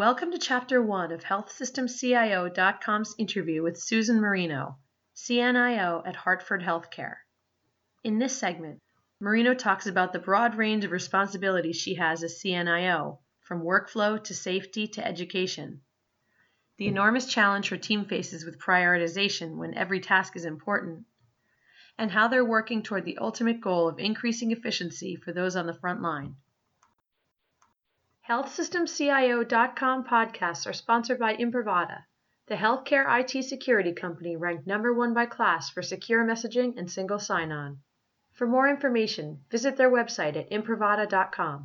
Welcome to Chapter 1 of HealthSystemCIO.com's interview with Susan Marino, CNIO at Hartford HealthCare. In this segment, Marino talks about the broad range of responsibilities she has as CNIO, from workflow to safety to education. The enormous challenge her team faces with prioritization when every task is important, and how they're working toward the ultimate goal of increasing efficiency for those on the front line. HealthSystemCIO.com podcasts are sponsored by Imprivata, the healthcare IT security company ranked number one by class for secure messaging and single sign-on. For more information, visit their website at Imprivata.com.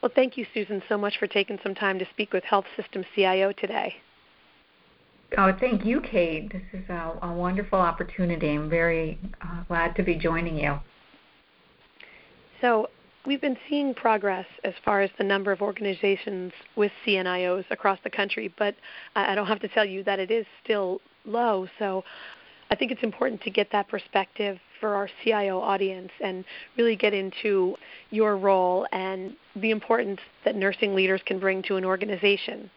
Well, thank you, Susan, so much for taking some time to speak with Health System CIO today. Oh, thank you, Kate. This is a wonderful opportunity. I'm very glad to be joining you. So we've been seeing progress as far as the number of organizations with CNIOs across the country, but I don't have to tell you that it is still low. So I think it's important to get that perspective for our CIO audience and really get into your role and the importance that nursing leaders can bring to an organization.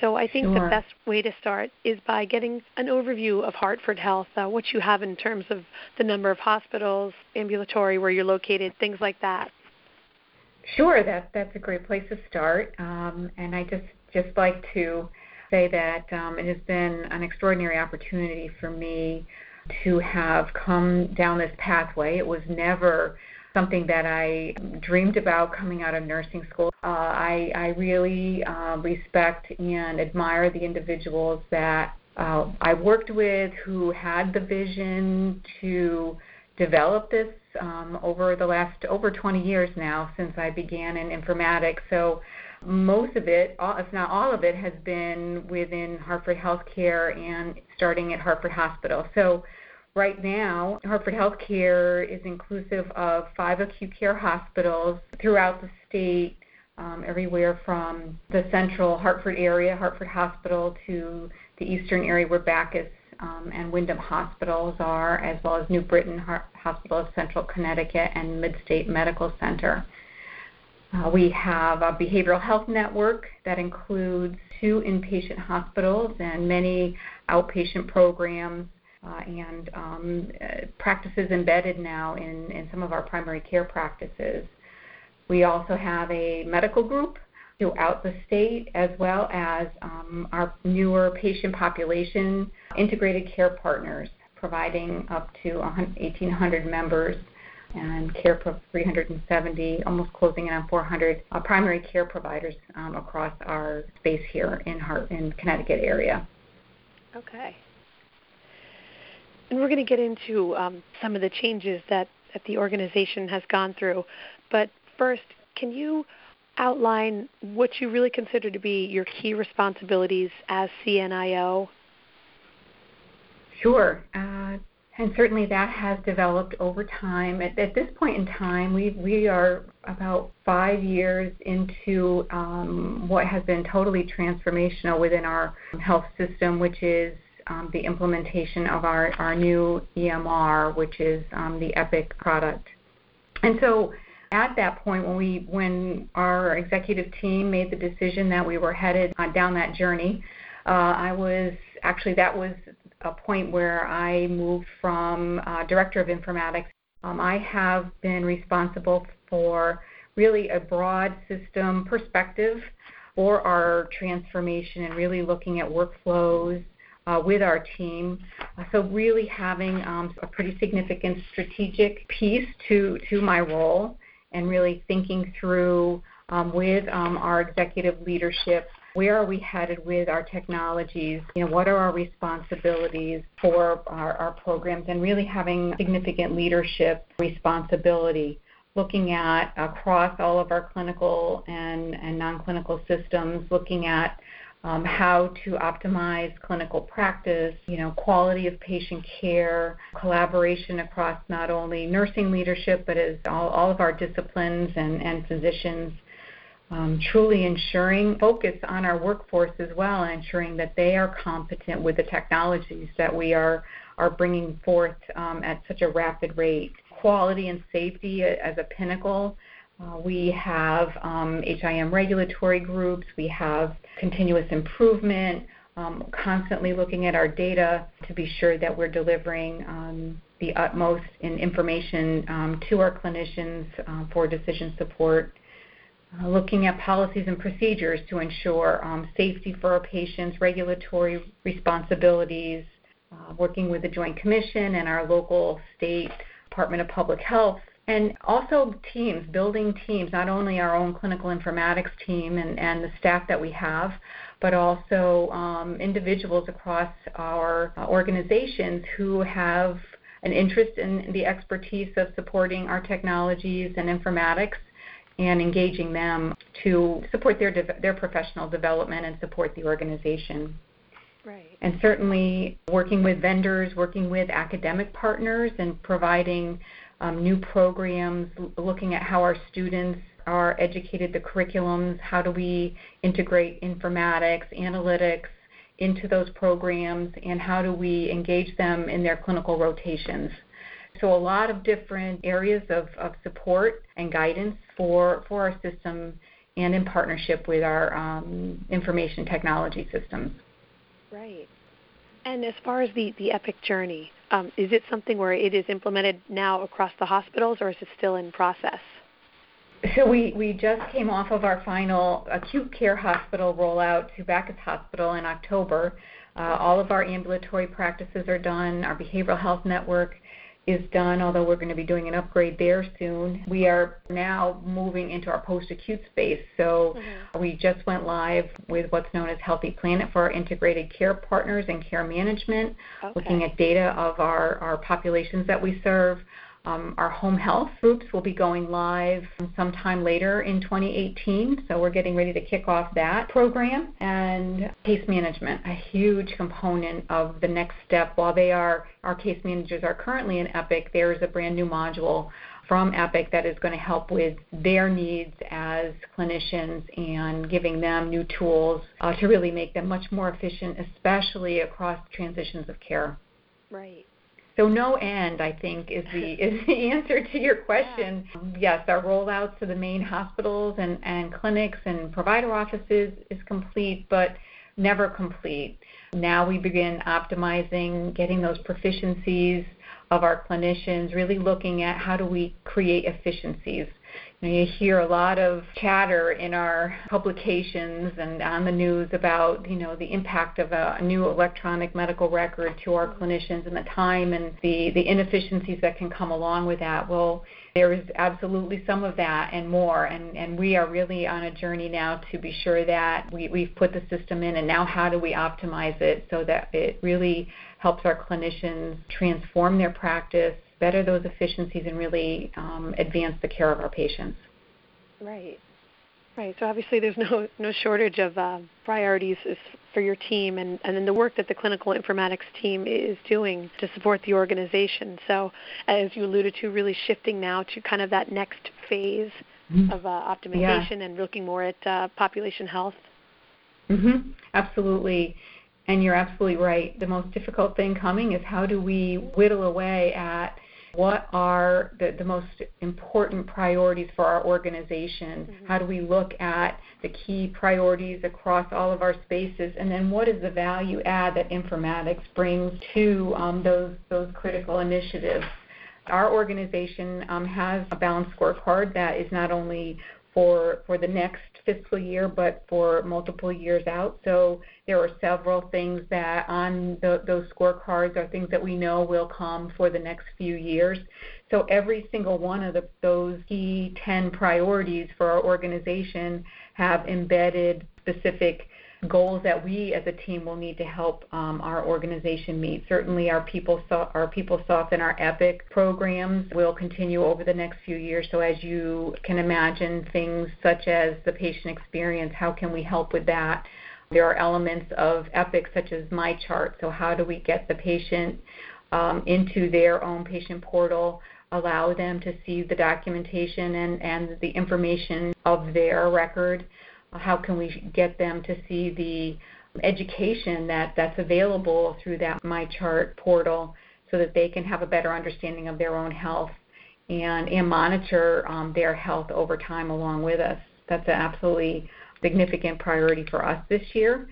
So I think The best way to start is by getting an overview of Hartford Health, what you have in terms of the number of hospitals, ambulatory, where you're located, things like that. Sure, that's a great place to start. And I just like to say that it has been an extraordinary opportunity for me to have come down this pathway. It was never something that I dreamed about coming out of nursing school. I really respect and admire the individuals that I worked with who had the vision to develop this over the last over 20 years now since I began in informatics. So most of it, if not all of it, has been within Hartford HealthCare and starting at Hartford Hospital. So right now, Hartford HealthCare is inclusive of 5 acute care hospitals throughout the state, everywhere from the central Hartford area, Hartford Hospital, to the eastern area where Backus and Windham hospitals are, as well as New Britain Heart Hospital of Central Connecticut and Mid-State Medical Center. We have a behavioral health network that includes 2 inpatient hospitals and many outpatient programs and practices embedded now in some of our primary care practices. We also have a medical group throughout the state, as well as our newer patient population integrated care partners, providing up to 1,800 members and care for 370, almost closing in on 400 primary care providers across our space here in Connecticut area. Okay. And we're going to get into some of the changes that the organization has gone through. But first, can you outline what you really consider to be your key responsibilities as CNIO? Sure. And certainly that has developed over time. At this point in time, we are about 5 years into what has been totally transformational within our health system, which is the implementation of our new EMR, which is the Epic product. And so at that point, when our executive team made the decision that we were headed down that journey, that was a point where I moved from director of informatics. I have been responsible for really a broad system perspective for our transformation and really looking at workflows with our team. So really having a pretty significant strategic piece to my role and really thinking through with our executive leadership, where are we headed with our technologies? What are our responsibilities for our programs? And really having significant leadership responsibility, looking at across all of our clinical and non-clinical systems, looking at how to optimize clinical practice, quality of patient care, collaboration across not only nursing leadership, but as all of our disciplines and physicians. Truly ensuring focus on our workforce as well, and ensuring that they are competent with the technologies that we are bringing forth at such a rapid rate. Quality and safety as a pinnacle We have HIM regulatory groups. We have continuous improvement, constantly looking at our data to be sure that we're delivering the utmost in information to our clinicians for decision support. Looking at policies and procedures to ensure safety for our patients, regulatory responsibilities, working with the Joint Commission and our local state Department of Public Health, and also teams, building teams, not only our own clinical informatics team and the staff that we have, but also individuals across our organizations who have an interest in the expertise of supporting our technologies and informatics, and engaging them to support their professional development and support the organization. Right. And certainly working with vendors, working with academic partners, and providing new programs, looking at how our students are educated, the curriculums, how do we integrate informatics, analytics into those programs, and how do we engage them in their clinical rotations. So a lot of different areas of support and guidance for our system, and in partnership with our information technology systems. Right. And as far as the Epic journey, is it something where it is implemented now across the hospitals, or is it still in process? So we just came off of our final acute care hospital rollout to Backus Hospital in October. All of our ambulatory practices are done. Our behavioral health network is done, although we're going to be doing an upgrade there soon. We are now moving into our post-acute space. So we just went live with what's known as Healthy Planet for our integrated care partners and care management, looking at data of our populations that we serve. Our home health groups will be going live sometime later in 2018, so we're getting ready to kick off that program. And case management, a huge component of the next step. While our case managers are currently in Epic, there is a brand new module from Epic that is going to help with their needs as clinicians and giving them new tools to really make them much more efficient, especially across transitions of care. Right. So no end, I think, is the answer to your question. Yeah. Yes, our rollouts to the main hospitals and clinics and provider offices is complete, but never complete. Now we begin optimizing, getting those proficiencies of our clinicians, really looking at how do we create efficiencies. You hear a lot of chatter in our publications and on the news about, the impact of a new electronic medical record to our clinicians and the time and the inefficiencies that can come along with that. Well, there is absolutely some of that and more, and we are really on a journey now to be sure that we've put the system in, and now how do we optimize it so that it really helps our clinicians transform their practice, better those efficiencies, and really advance the care of our patients. Right. So obviously there's no shortage of priorities for your team, and then the work that the clinical informatics team is doing to support the organization. So as you alluded to, really shifting now to kind of that next phase of optimization and looking more at population health. Mm-hmm. Absolutely. And you're absolutely right. The most difficult thing coming is how do we whittle away at what are the most important priorities for our organization? Mm-hmm. How do we look at the key priorities across all of our spaces? And then what is the value add that informatics brings to those critical initiatives? Our organization has a balanced scorecard that is not only for the next fiscal year, but for multiple years out. So there are several things that on those scorecards are things that we know will come for the next few years. So every single one of those key 10 priorities for our organization have embedded specific goals that we as a team will need to help our organization meet. Certainly our PeopleSoft and our Epic programs will continue over the next few years. So as you can imagine, things such as the patient experience, how can we help with that? There are elements of Epic such as MyChart. So how do we get the patient into their own patient portal, allow them to see the documentation and the information of their record? How can we get them to see the education that's available through that MyChart portal so that they can have a better understanding of their own health? and monitor their health over time along with us. That's an absolutely significant priority for us this year.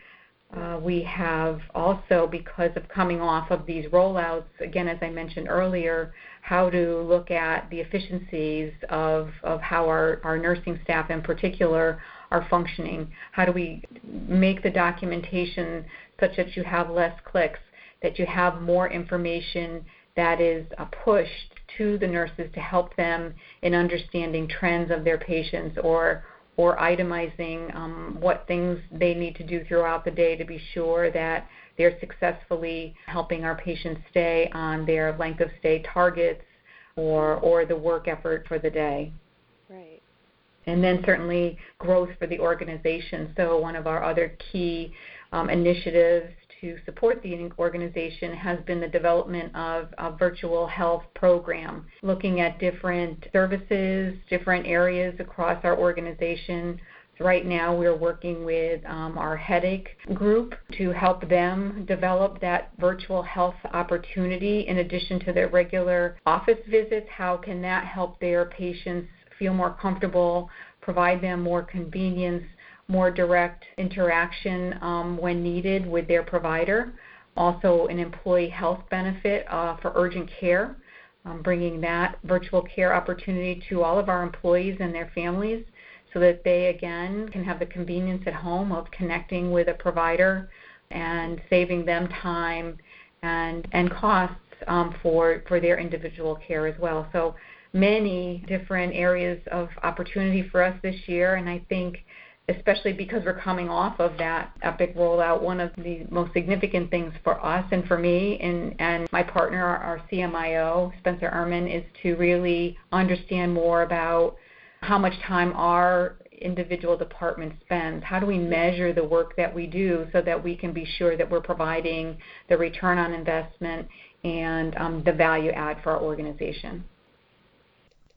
We have also, because of coming off of these rollouts, again, as I mentioned earlier, how to look at the efficiencies of how our nursing staff in particular are functioning. How do we make the documentation such that you have less clicks, that you have more information that is pushed to the nurses to help them in understanding trends of their patients or itemizing what things they need to do throughout the day to be sure that they're successfully helping our patients stay on their length of stay targets or the work effort for the day. Right. And then certainly growth for the organization. So one of our other key initiatives to support the organization has been the development of a virtual health program, looking at different services, different areas across our organization. So right now we're working with our headache group to help them develop that virtual health opportunity in addition to their regular office visits. How can that help their patients feel more comfortable, provide them more convenience, more direct interaction when needed with their provider. Also an employee health benefit for urgent care, bringing that virtual care opportunity to all of our employees and their families so that they, again, can have the convenience at home of connecting with a provider and saving them time and costs for their individual care as well. So many different areas of opportunity for us this year, and I think especially because we're coming off of that Epic rollout, one of the most significant things for us and for me and my partner, our CMIO, Spencer Ehrman, is to really understand more about how much time our individual department spends. How do we measure the work that we do so that we can be sure that we're providing the return on investment and the value add for our organization?